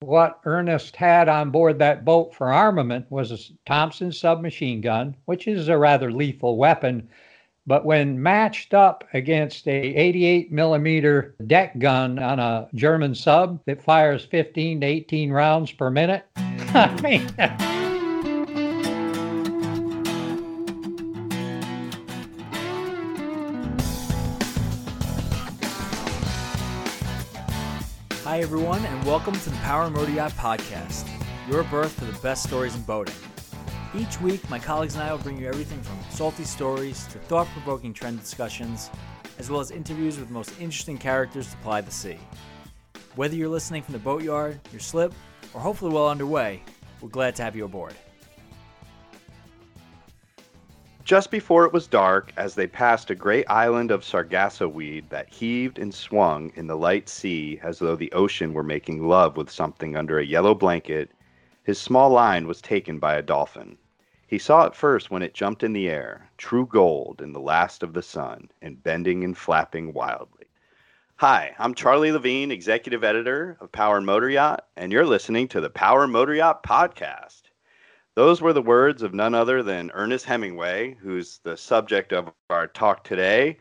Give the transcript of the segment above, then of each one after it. what Ernest had on board that boat for armament was a Thompson submachine gun, which is a rather lethal weapon. But when matched up against a 88 millimeter deck gun on a German sub that fires 15 to 18 rounds per minute, I mean... Hi everyone, and welcome to the Power Motor Yacht Podcast, your berth to the best stories in boating. Each week, my colleagues and I will bring you everything from salty stories to thought-provoking trend discussions, as well as interviews with the most interesting characters to ply the sea. Whether you're listening from the boatyard, your slip, or hopefully well underway, we're glad to have you aboard. Just before it was dark, as they passed a great island of sargasso weed that heaved and swung in the light sea as though the ocean were making love with something under a yellow blanket, his small line was taken by a dolphin. He saw it first when it jumped in the air, true gold in the last of the sun, and bending and flapping wildly. Hi, I'm Charlie Levine, executive editor of Power Motor Yacht, and you're listening to the Power Motor Yacht Podcast. Those were the words of none other than Ernest Hemingway, who's the subject of our talk today.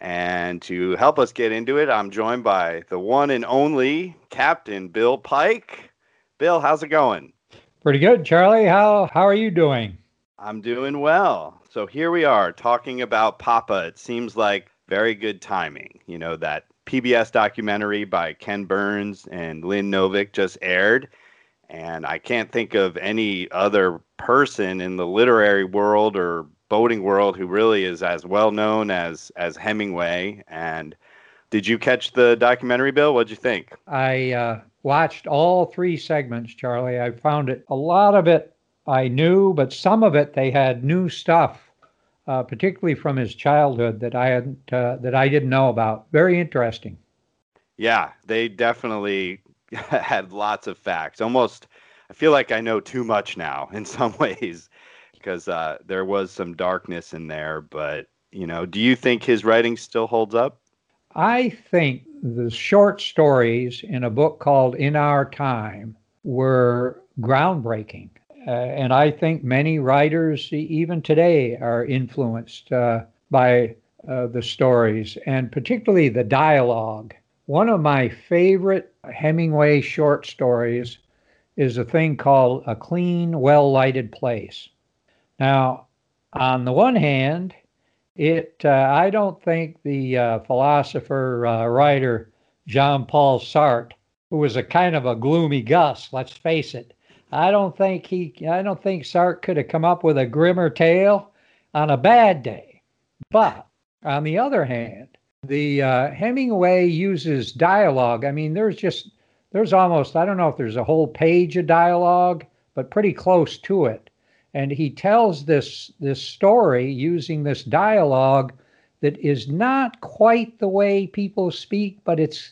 And to help us get into it, I'm joined by the one and only Captain Bill Pike. Bill, how's it going? Pretty good, Charlie. How are you doing? I'm doing well. So here we are talking about Papa. It seems like very good timing. You know, that PBS documentary by Ken Burns and Lynn Novick just aired. And I can't think of any other person in the literary world or boating world who really is as well known as Hemingway. And did you catch the documentary, Bill? What'd you think? I watched all three segments, Charlie. I found it, a lot of it I knew, but some of it they had new stuff, particularly from his childhood that I didn't know about. Very interesting. Yeah, they definitely had lots of facts. Almost, I feel like I know too much now in some ways, because there was some darkness in there. But, you know, do you think his writing still holds up? I think the short stories in a book called In Our Time were groundbreaking. And I think many writers, even today, are influenced by the stories, and particularly the dialogue. One of my favorite Hemingway short stories is a thing called A Clean, Well-Lighted Place. Now, on the one hand, I don't think the philosopher, writer, Jean-Paul Sartre, who was a kind of a gloomy Gus, let's face it, I don't think Sartre could have come up with a grimmer tale on a bad day. But on the other hand, Hemingway uses dialogue. I mean, there's almost, I don't know if there's a whole page of dialogue, but pretty close to it. And he tells this story using this dialogue that is not quite the way people speak, but it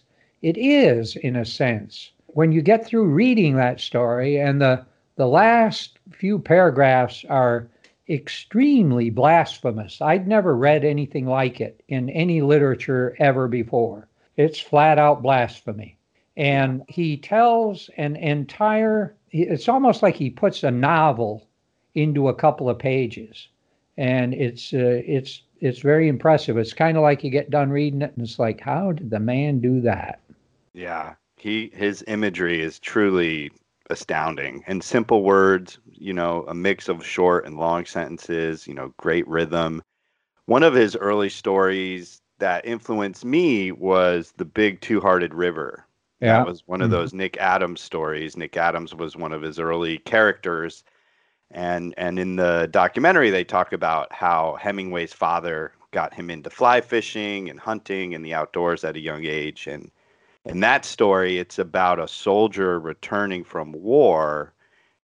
is in a sense. When you get through reading that story, and the last few paragraphs are extremely blasphemous. I'd never read anything like it in any literature ever before. It's flat out blasphemy. And he tells it's almost like he puts a novel into a couple of pages. And it's very impressive. It's kind of like you get done reading it and it's like, how did the man do that? Yeah, his imagery is truly astounding, and simple words, you know, a mix of short and long sentences, you know, great rhythm. One of his early stories that influenced me was The Big Two-Hearted River. Yeah. That was one of those Nick Adams stories. Nick Adams was one of his early characters. And in the documentary, they talk about how Hemingway's father got him into fly fishing and hunting and the outdoors at a young age. And in that story, it's about a soldier returning from war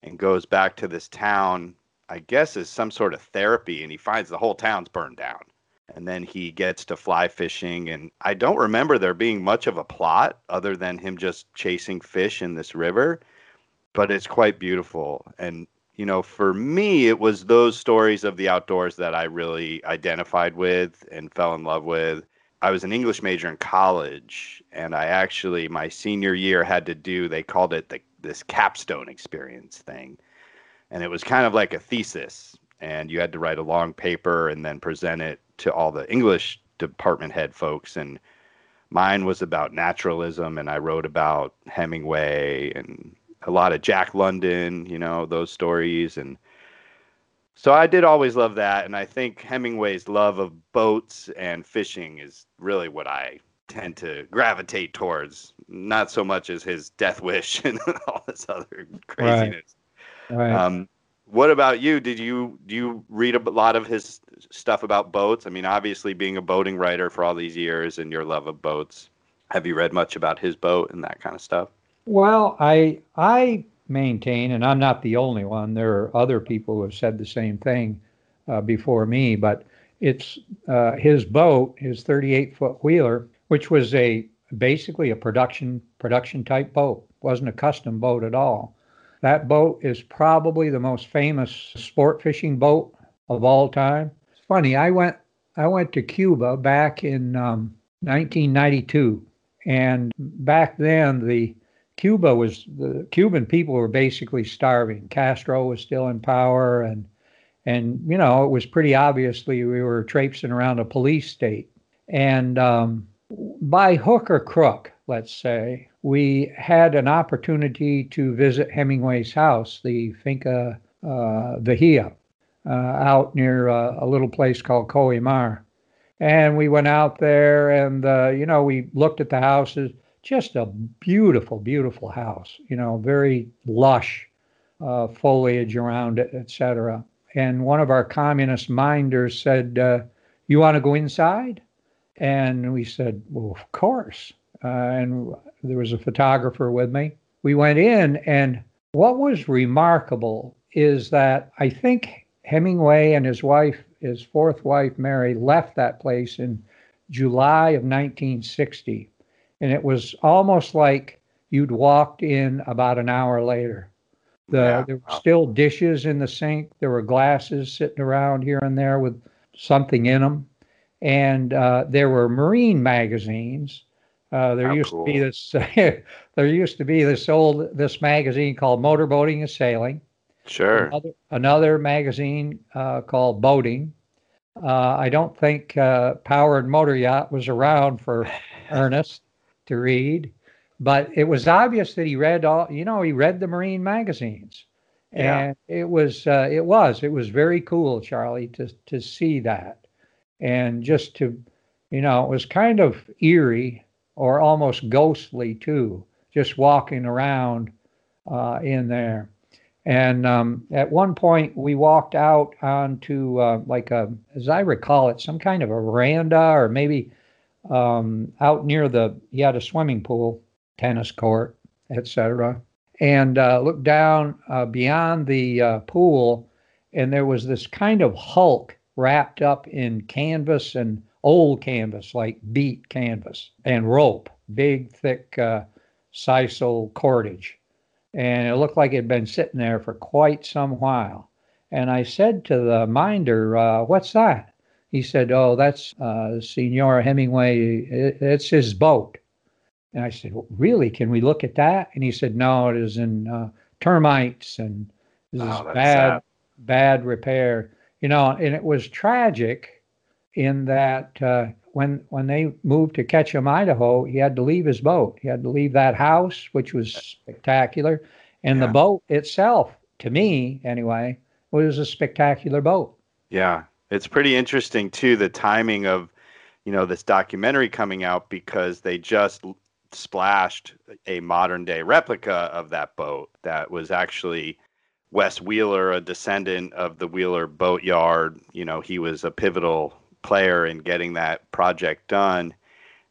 and goes back to this town, I guess, as some sort of therapy, and he finds the whole town's burned down. And then he gets to fly fishing, and I don't remember there being much of a plot other than him just chasing fish in this river, but it's quite beautiful. And, you know, for me, it was those stories of the outdoors that I really identified with and fell in love with. I was an English major in college, and I actually, my senior year, had to do, they called it the this capstone experience thing. And it was kind of like a thesis, and you had to write a long paper and then present it to all the English department head folks. And mine was about naturalism, and I wrote about Hemingway and a lot of Jack London, you know, those stories. And so I did always love that. And I think Hemingway's love of boats and fishing is really what I tend to gravitate towards, not so much as his death wish and all this other craziness. Right. What about you? Do you read a lot of his stuff about boats? I mean, obviously being a boating writer for all these years and your love of boats, have you read much about his boat and that kind of stuff? Well, I maintain, and I'm not the only one, there are other people who have said the same thing before me, but it's his boat, his 38-foot Wheeler, which was basically a production type boat, wasn't a custom boat at all. That boat is probably the most famous sport fishing boat of all time. It's funny, I went to Cuba back in 1992, and back then the Cuban people were basically starving. Castro was still in power, and you know, it was pretty obviously we were traipsing around a police state. And by hook or crook, let's say, we had an opportunity to visit Hemingway's house, the Finca Vigía, out near a little place called Cojimar. And we went out there, and you know, we looked at the houses. Just a beautiful, beautiful house, you know, very lush foliage around it, etc. And one of our communist minders said, you want to go inside? And we said, well, of course. And there was a photographer with me. We went in, and what was remarkable is that I think Hemingway and his wife, his fourth wife, Mary, left that place in July of 1960. And it was almost like you'd walked in about an hour later. There were still dishes in the sink. There were glasses sitting around here and there with something in them. And there were marine magazines. There used to be this magazine called Motor Boating and Sailing. Sure. Another magazine called Boating. I don't think Power Motor Yacht was around for Ernest to read, but it was obvious that he read all the marine magazines. And it was very cool, Charlie, to see that. And just to, you know, it was kind of eerie or almost ghostly too, just walking around in there. And at one point we walked out onto as I recall it, some kind of a veranda, or maybe out near he had a swimming pool, tennis court, etc. And looked down beyond the pool, and there was this kind of hulk wrapped up in canvas and old canvas, like beat canvas and rope, big, thick sisal cordage. And it looked like it had been sitting there for quite some while. And I said to the minder, what's that? He said, oh, that's Senor Hemingway. It's his boat. And I said, well, really? Can we look at that? And he said, no, it is in termites, and this is bad repair. You know, and it was tragic in that when they moved to Ketchum, Idaho, he had to leave his boat. He had to leave that house, which was spectacular. And the boat itself, to me anyway, was a spectacular boat. Yeah. It's pretty interesting, too, the timing of, you know, this documentary coming out, because they just splashed a modern day replica of that boat that was actually Wes Wheeler, a descendant of the Wheeler Boatyard. You know, he was a pivotal player in getting that project done.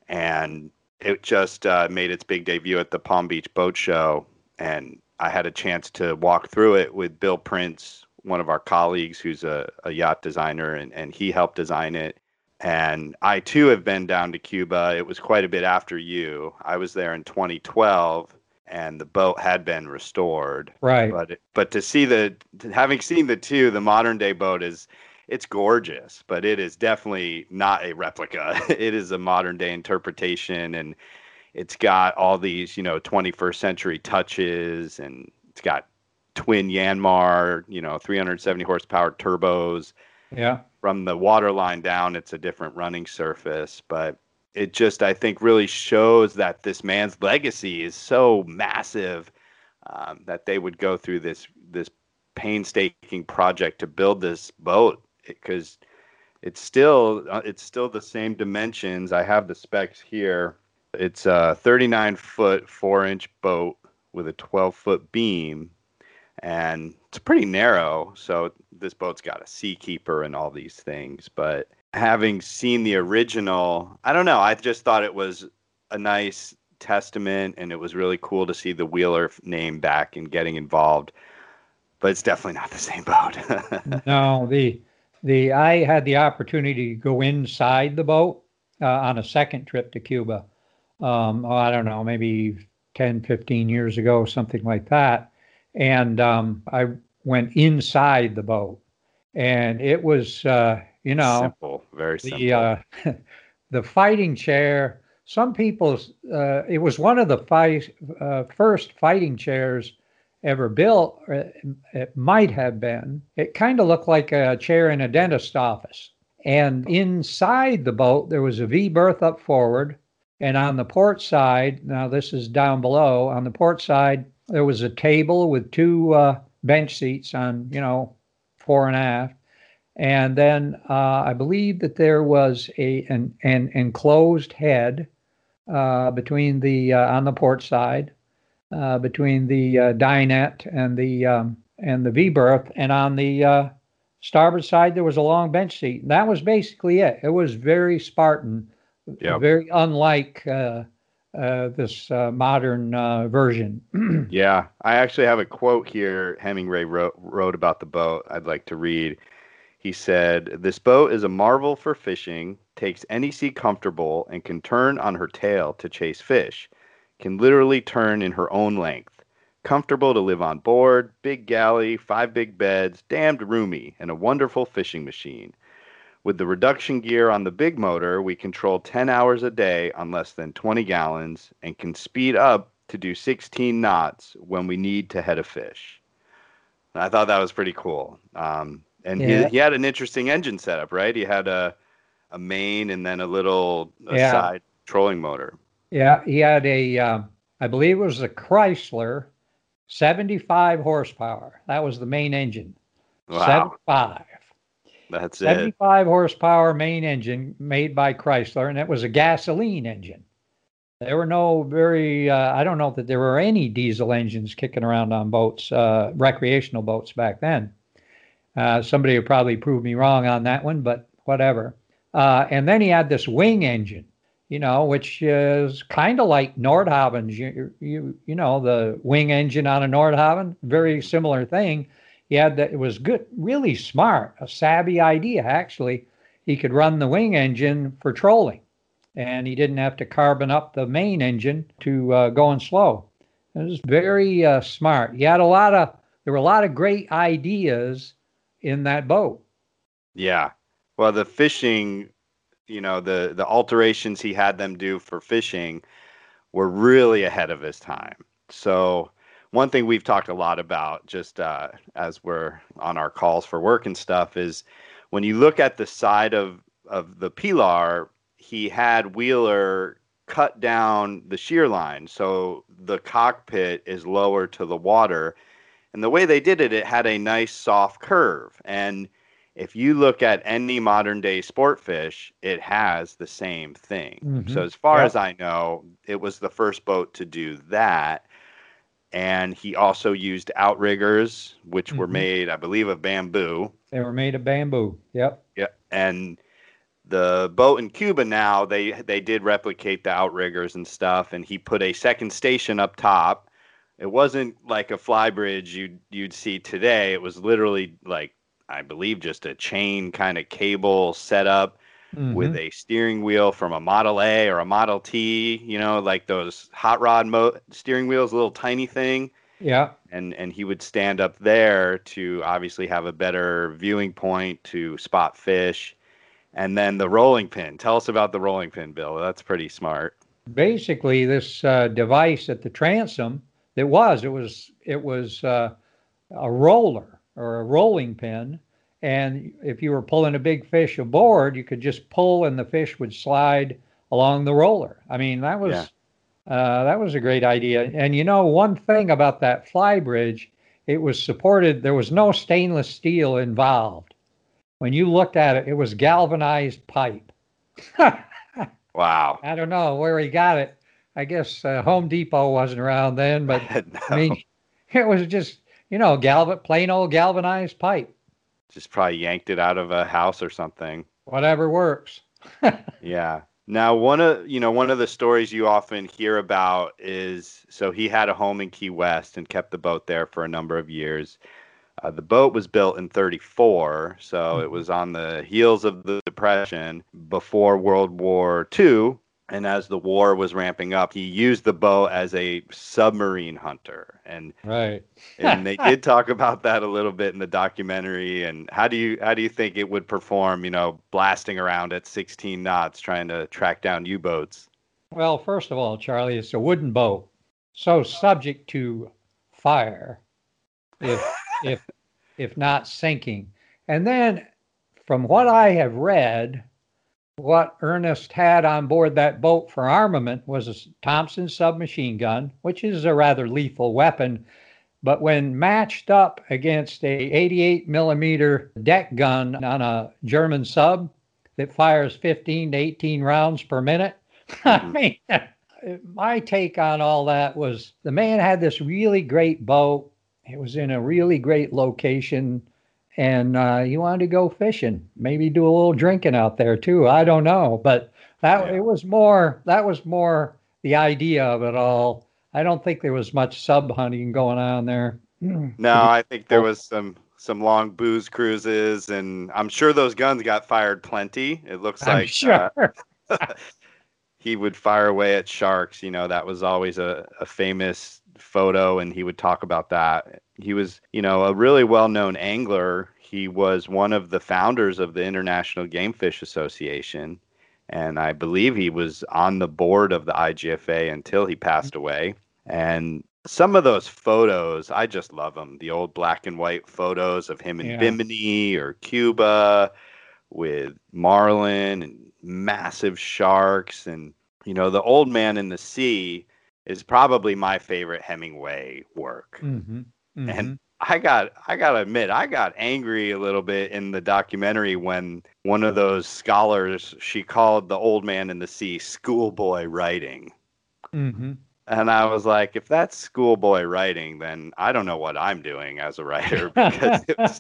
And it just made its big debut at the Palm Beach Boat Show. And I had a chance to walk through it with Bill Prince, one of our colleagues who's a yacht designer, and he helped design it. And I too have been down to Cuba. It was quite a bit after you. I was there in 2012, and the boat had been restored. Right. But to see having seen the modern day boat it's gorgeous, but it is definitely not a replica. It is a modern day interpretation. And It's got all these, 21st century touches, and it's got twin Yanmar, 370 horsepower turbos. Yeah. From the waterline down, it's a different running surface, but it just, I think, really shows that this man's legacy is so massive that they would go through this painstaking project to build this boat, because it's still the same dimensions. I have the specs here. It's a 39-foot 4-inch boat with a 12-foot beam, and it's pretty narrow. So this boat's got a Seakeeper and all these things. But having seen the original, I don't know. I just thought it was a nice testament, and it was really cool to see the Wheeler name back and getting involved. But it's definitely not the same boat. No, I had the opportunity to go inside the boat on a second trip to Cuba. I don't know, maybe 10, 15 years ago, something like that. And I went inside the boat, and it was, simple, very simple. The fighting chair, some people's, it was one of the first fighting chairs ever built. It might have been. It kind of looked like a chair in a dentist's office. And inside the boat, there was a V-berth up forward. And on the port side, now this is down below, on the port side, there was a table with two bench seats on, fore and aft. And then I believe that there was an enclosed head between the on the port side, between the dinette and the V-berth. And on the starboard side, there was a long bench seat. And that was basically it. It was very Spartan. Yep. Very unlike this modern version. Yeah, I actually have a quote here Hemingway wrote about the boat I'd like to read. He said, "This boat is a marvel for fishing, takes any sea comfortable, and can turn on her tail to chase fish, can literally turn in her own length. Comfortable to live on board, big galley, 5 big beds, damned roomy, and a wonderful fishing machine. With the reduction gear on the big motor, we control 10 hours a day on less than 20 gallons and can speed up to do 16 knots when we need to head a fish." And I thought that was pretty cool. And yeah. he had an interesting engine setup, right? He had a main and then a side trolling motor. Yeah, he had I believe it was a Chrysler, 75 horsepower. That was the main engine. Wow. 75. That's 75 horsepower main engine made by Chrysler, and it was a gasoline engine. There were no I don't know that there were any diesel engines kicking around on boats, recreational boats back then. Somebody would probably prove me wrong on that one, but whatever. And then he had this wing engine, which is kind of like Nordhaven's, the wing engine on a Nordhaven, very similar thing. Yeah, that it was good, really smart, a savvy idea, actually. He could run the wing engine for trolling, and he didn't have to carbon up the main engine to going slow. It was very smart. He had there were a lot of great ideas in that boat. Yeah. Well, the fishing, the alterations he had them do for fishing were really ahead of his time. So one thing we've talked a lot about just as we're on our calls for work and stuff is when you look at the side of the Pilar, he had Wheeler cut down the shear line. So the cockpit is lower to the water. And the way they did it, it had a nice soft curve. And if you look at any modern day sport fish, it has the same thing. Mm-hmm. So as far as I know, it was the first boat to do that. And he also used outriggers, which were made, I believe, of bamboo. They were made of bamboo. Yep. Yeah. And the boat in Cuba now, they did replicate the outriggers and stuff. And he put a second station up top. It wasn't like a fly bridge you'd see today. It was literally like, I believe, just a chain kind of cable setup with a steering wheel from a Model A or a Model T, like those hot rod steering wheels, a little tiny thing. Yeah. And he would stand up there to obviously have a better viewing point to spot fish. And then the rolling pin. Tell us about the rolling pin, Bill. That's pretty smart. basically this device at the transom. It was a roller or a rolling pin, and if you were pulling a big fish aboard, you could just pull and the fish would slide along the roller. I mean, that was that was a great idea. And you know, one thing about that fly bridge, it was supported. There was no stainless steel involved. When you looked at it, it was galvanized pipe. Wow. I don't know where he got it. I guess Home Depot wasn't around then, but no. I mean, it was just, you know, plain old galvanized pipe. Just probably yanked it out of a house or something. Whatever works. Yeah. Now, one of the stories you often hear about is, so he had a home in Key West and kept the boat there for a number of years. The boat was built in 1934, so it was on the heels of the Depression before World War II. And as the war was ramping up, he used the boat as a submarine hunter. And right. And they did talk about that a little bit in the documentary. And how do you think it would perform, you know, blasting around at 16 knots trying to track down U-boats? Well, first of all, Charlie, it's a wooden boat, so subject to fire, if not sinking. And then from what I have read, what Ernest had on board that boat for armament was a Thompson submachine gun, which is a rather lethal weapon, but when matched up against a 88 millimeter deck gun on a German sub that fires 15 to 18 rounds per minute, I mean, my take on all that was the man had this really great boat. It was in a really great location. And he wanted to go fishing, maybe do a little drinking out there too. I don't know, but that was more the idea of it all. I don't think there was much sub hunting going on there. No, I think there was some long booze cruises, and I'm sure those guns got fired plenty. It looks like he would fire away at sharks. You know, that was always a famous photo, and he would talk about that. He was, you know, a really well-known angler. He was one of the founders of the International Game Fish Association, and I believe he was on the board of the IGFA until he passed away. And some of those photos, I just love them. The old black and white photos of him in Bimini or Cuba with marlin and massive sharks. And, you know, the old man in the sea is probably my favorite Hemingway work. Mm-hmm. Mm-hmm. And I gotta admit, I got angry a little bit in the documentary when one of those scholars, she called the old man in the sea schoolboy writing. Mm-hmm. And I was like, if that's schoolboy writing, then I don't know what I'm doing as a writer, because it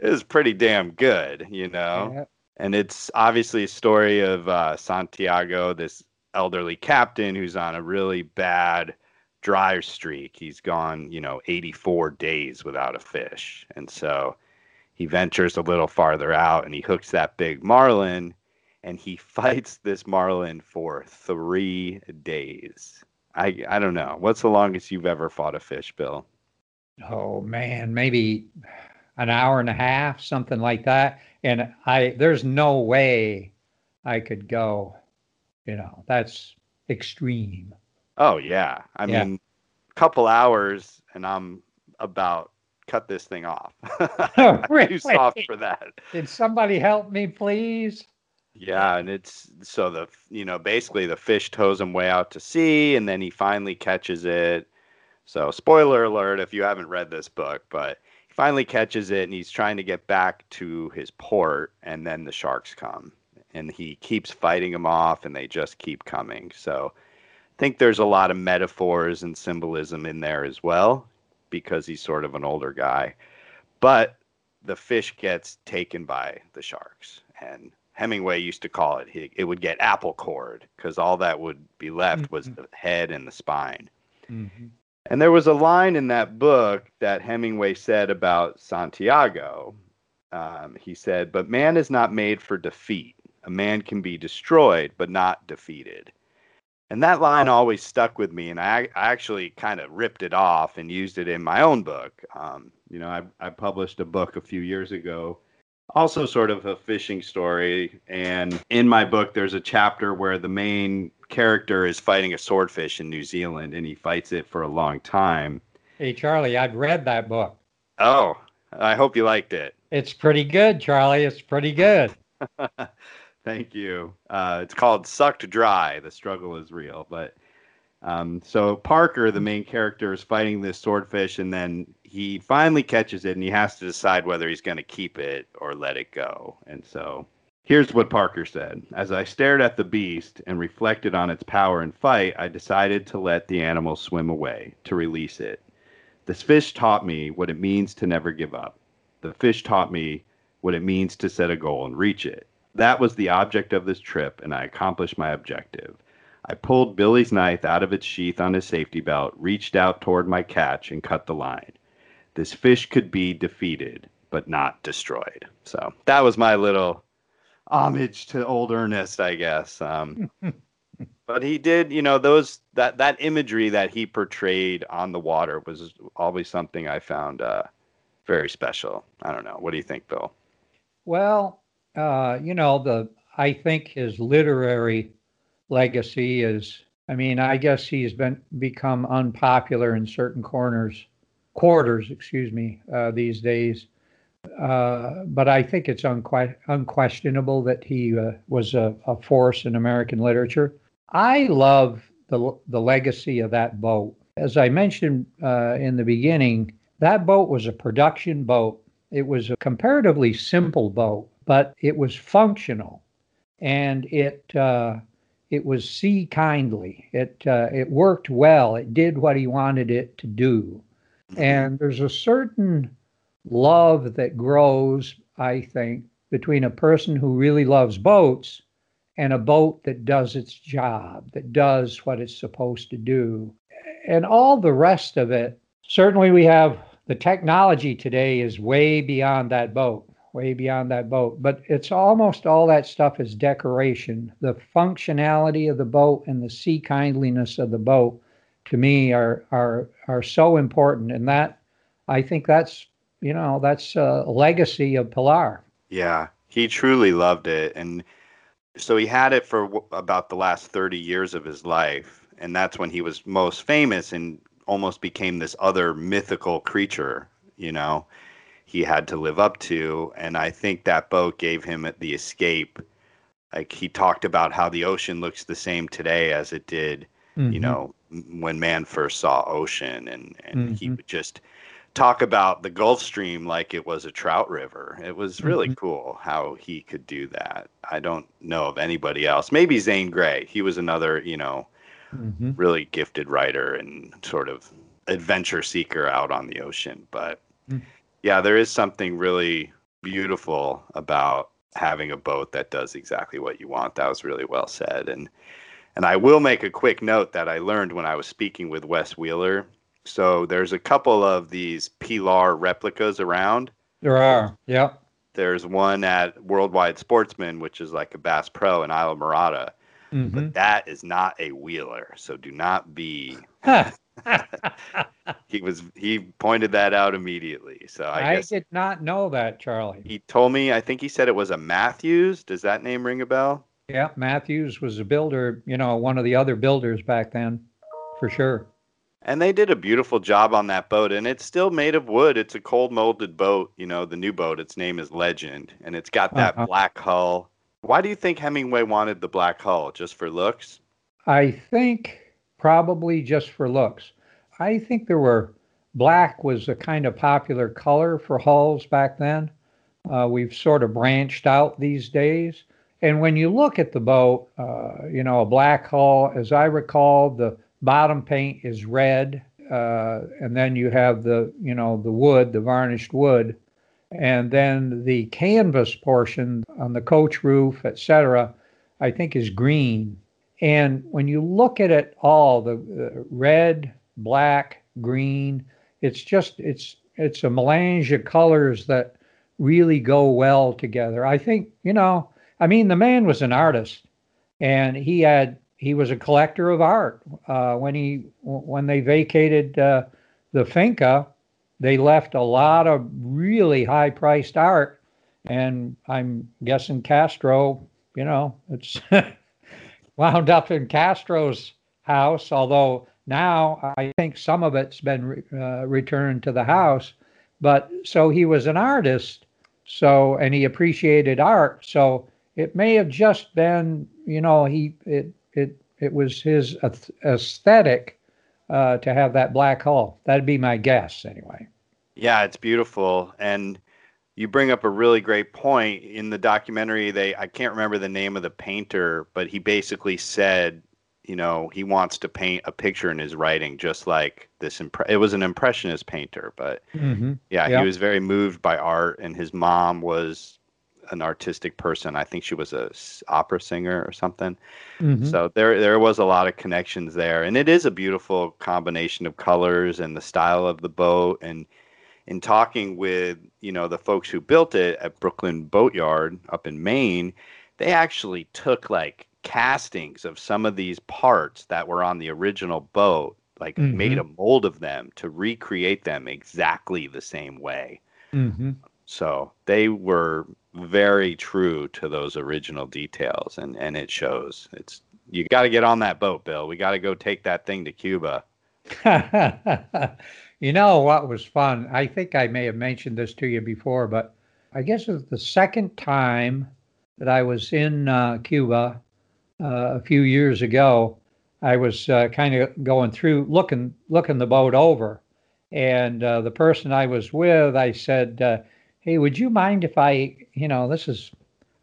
was pretty damn good, you know. Yeah. And it's obviously a story of Santiago, this elderly captain who's on a really bad dry streak. He's gone, you know, 84 days without a fish. And so he ventures a little farther out and he hooks that big marlin, and he fights this marlin for 3 days. I don't know. What's the longest you've ever fought a fish, Bill? Oh man, maybe an hour and a half, something like that. And there's no way I could go, you know, that's extreme. Oh, yeah. I mean, a couple hours and I'm about cut this thing off. Oh, really? I'm too soft for that. Did somebody help me, please? Yeah. And it's so basically the fish tows him way out to sea, and then he finally catches it. So spoiler alert if you haven't read this book, but he finally catches it and he's trying to get back to his port, and then the sharks come and he keeps fighting them off and they just keep coming. So I think there's a lot of metaphors and symbolism in there as well, because he's sort of an older guy. But the fish gets taken by the sharks, and Hemingway used to call it, it would get apple cored, because all that would be left was the head and the spine. Mm-hmm. And there was a line in that book that Hemingway said about Santiago. He said, "But man is not made for defeat. A man can be destroyed, but not defeated." And that line always stuck with me, and I actually kind of ripped it off and used it in my own book. You know, I published a book a few years ago, also sort of a fishing story. And in my book, there's a chapter where the main character is fighting a swordfish in New Zealand, and he fights it for a long time. Hey, Charlie, I've read that book. Oh, I hope you liked it. It's pretty good, Charlie. It's pretty good. Thank you. It's called Sucked Dry. The Struggle is Real. But so Parker, the main character, is fighting this swordfish, and then he finally catches it, and he has to decide whether he's going to keep it or let it go. And so here's what Parker said. As I stared at the beast and reflected on its power and fight, I decided to let the animal swim away, to release it. This fish taught me what it means to never give up. The fish taught me what it means to set a goal and reach it. That was the object of this trip, and I accomplished my objective. I pulled Billy's knife out of its sheath on his safety belt, reached out toward my catch, and cut the line. This fish could be defeated, but not destroyed. So that was my little homage to old Ernest, I guess. But he did, you know, that imagery that he portrayed on the water was always something I found very special. I don't know. What do you think, Bill? Well, I think his literary legacy is, I mean, I guess he's become unpopular in certain quarters, these days. But I think it's unquestionable that he was a force in American literature. I love the legacy of that boat. As I mentioned in the beginning, that boat was a production boat. It was a comparatively simple boat, but it was functional, and it was sea kindly. It worked well. It did what he wanted it to do, and there's a certain love that grows, I think, between a person who really loves boats and a boat that does its job, that does what it's supposed to do, and all the rest of it. Certainly, we have the technology today is way beyond that boat. But it's almost all that stuff is decoration. The functionality of the boat and the sea kindliness of the boat, to me, are so important. And that, I think that's a legacy of Pilar. Yeah, he truly loved it. And so he had it for about the last 30 years of his life. And that's when he was most famous and almost became this other mythical creature, you know, he had to live up to. And I think that boat gave him the escape. Like he talked about how the ocean looks the same today as it did, you know, when man first saw ocean. And he would just talk about the Gulf Stream like it was a trout river. It was really cool how he could do that. I don't know of anybody else. Maybe Zane Grey. He was another, you know, really gifted writer and sort of adventure seeker out on the ocean. But yeah, there is something really beautiful about having a boat that does exactly what you want. That was really well said. And I will make a quick note that I learned when I was speaking with Wes Wheeler. So there's a couple of these Pilar replicas around. There are, yeah. There's one at Worldwide Sportsman, which is like a Bass Pro in Islamorada. But that is not a Wheeler, so do not be. He pointed that out immediately. So I guess did not know that, Charlie. He told me. I think he said it was a Matthews. Does that name ring a bell? Yeah, Matthews was a builder. You know, one of the other builders back then, for sure. And they did a beautiful job on that boat, and it's still made of wood. It's a cold molded boat. You know, the new boat. Its name is Legend, and it's got that black hull. Why do you think Hemingway wanted the black hull? Just for looks? I think probably just for looks. I think black was a kind of popular color for hulls back then. We've sort of branched out these days. And when you look at the boat, a black hull, as I recall, the bottom paint is red. And then you have the wood, the varnished wood. And then the canvas portion on the coach roof, etc., I think is green. And when you look at it all, the red, black, green, it's a melange of colors that really go well together. I think, the man was an artist, and he was a collector of art. When they vacated the Finca, they left a lot of really high-priced art, and I'm guessing Castro, it's wound up in Castro's house, although now I think some of it's been returned to the house. But so he was an artist, so, and he appreciated art. So it may have just been, you know, it was his aesthetic to have that black hull. That'd be my guess anyway. Yeah, it's beautiful. And you bring up a really great point in the documentary. I can't remember the name of the painter, but he basically said, you know, he wants to paint a picture in his writing, just like this. It was an impressionist painter, but he was very moved by art. And his mom was an artistic person. I think she was a opera singer or something. Mm-hmm. So there was a lot of connections there. And it is a beautiful combination of colors and the style of the boat. And in talking with, you know, the folks who built it at Brooklyn Boatyard up in Maine, they actually took like castings of some of these parts that were on the original boat, like made a mold of them to recreate them exactly the same way. Mm-hmm. So they were very true to those original details, and it shows. It's, you got to get on that boat, Bill. We got to go take that thing to Cuba. You know what was fun? I think I may have mentioned this to you before, but I guess it was the second time that I was in Cuba a few years ago. I was kind of going through, looking the boat over. And the person I was with, I said, hey, would you mind if I, you know,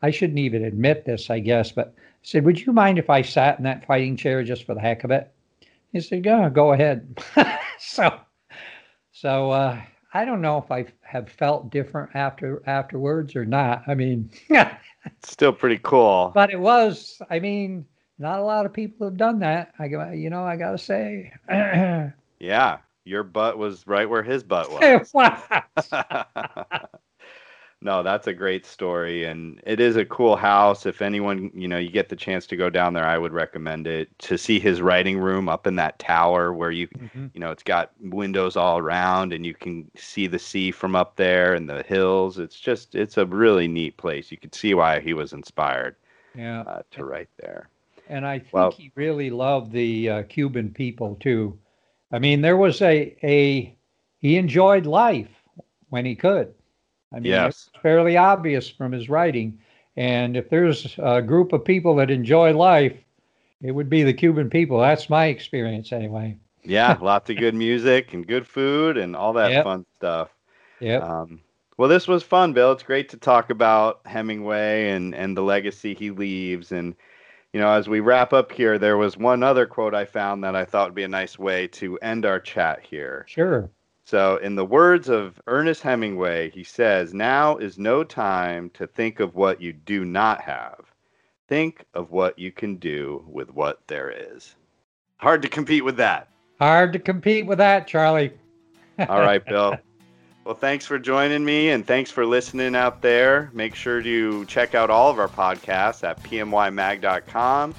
I shouldn't even admit this, I guess, but I said, would you mind if I sat in that fighting chair just for the heck of it? He said, yeah, go ahead. So I don't know if I have felt different afterwards or not. I mean, it's still pretty cool. But it was, I mean, not a lot of people have done that. I got to say. Yeah, your butt was right where his butt was. No, that's a great story. And it is a cool house. If anyone, you know, you get the chance to go down there, I would recommend it, to see his writing room up in that tower where you, you know, it's got windows all around and you can see the sea from up there and the hills. It's a really neat place. You could see why he was inspired to write there. And I think he really loved the Cuban people too. I mean, there was he enjoyed life when he could. I mean, it's fairly obvious from his writing. And if there's a group of people that enjoy life, it would be the Cuban people. That's my experience anyway. Yeah, lots of good music and good food and all that fun stuff. Yeah. Well, this was fun, Bill. It's great to talk about Hemingway and the legacy he leaves. And, you know, as we wrap up here, there was one other quote I found that I thought would be a nice way to end our chat here. Sure. So in the words of Ernest Hemingway, he says, now is no time to think of what you do not have. Think of what you can do with what there is. Hard to compete with that. Hard to compete with that, Charlie. All right, Bill. Well, thanks for joining me, and thanks for listening out there. Make sure to check out all of our podcasts at pmymag.com.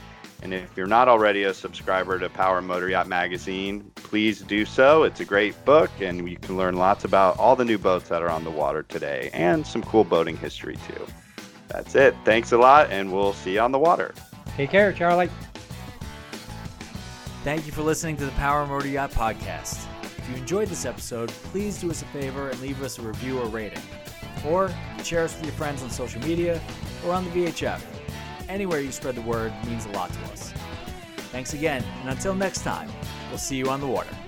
And if you're not already a subscriber to Power Motor Yacht Magazine, please do so. It's a great book, and you can learn lots about all the new boats that are on the water today and some cool boating history, too. That's it. Thanks a lot, and we'll see you on the water. Take care, Charlie. Thank you for listening to the Power Motor Yacht Podcast. If you enjoyed this episode, please do us a favor and leave us a review or rating. Or share us with your friends on social media or on the VHF. Anywhere you spread the word means a lot to us. Thanks again, and until next time, we'll see you on the water.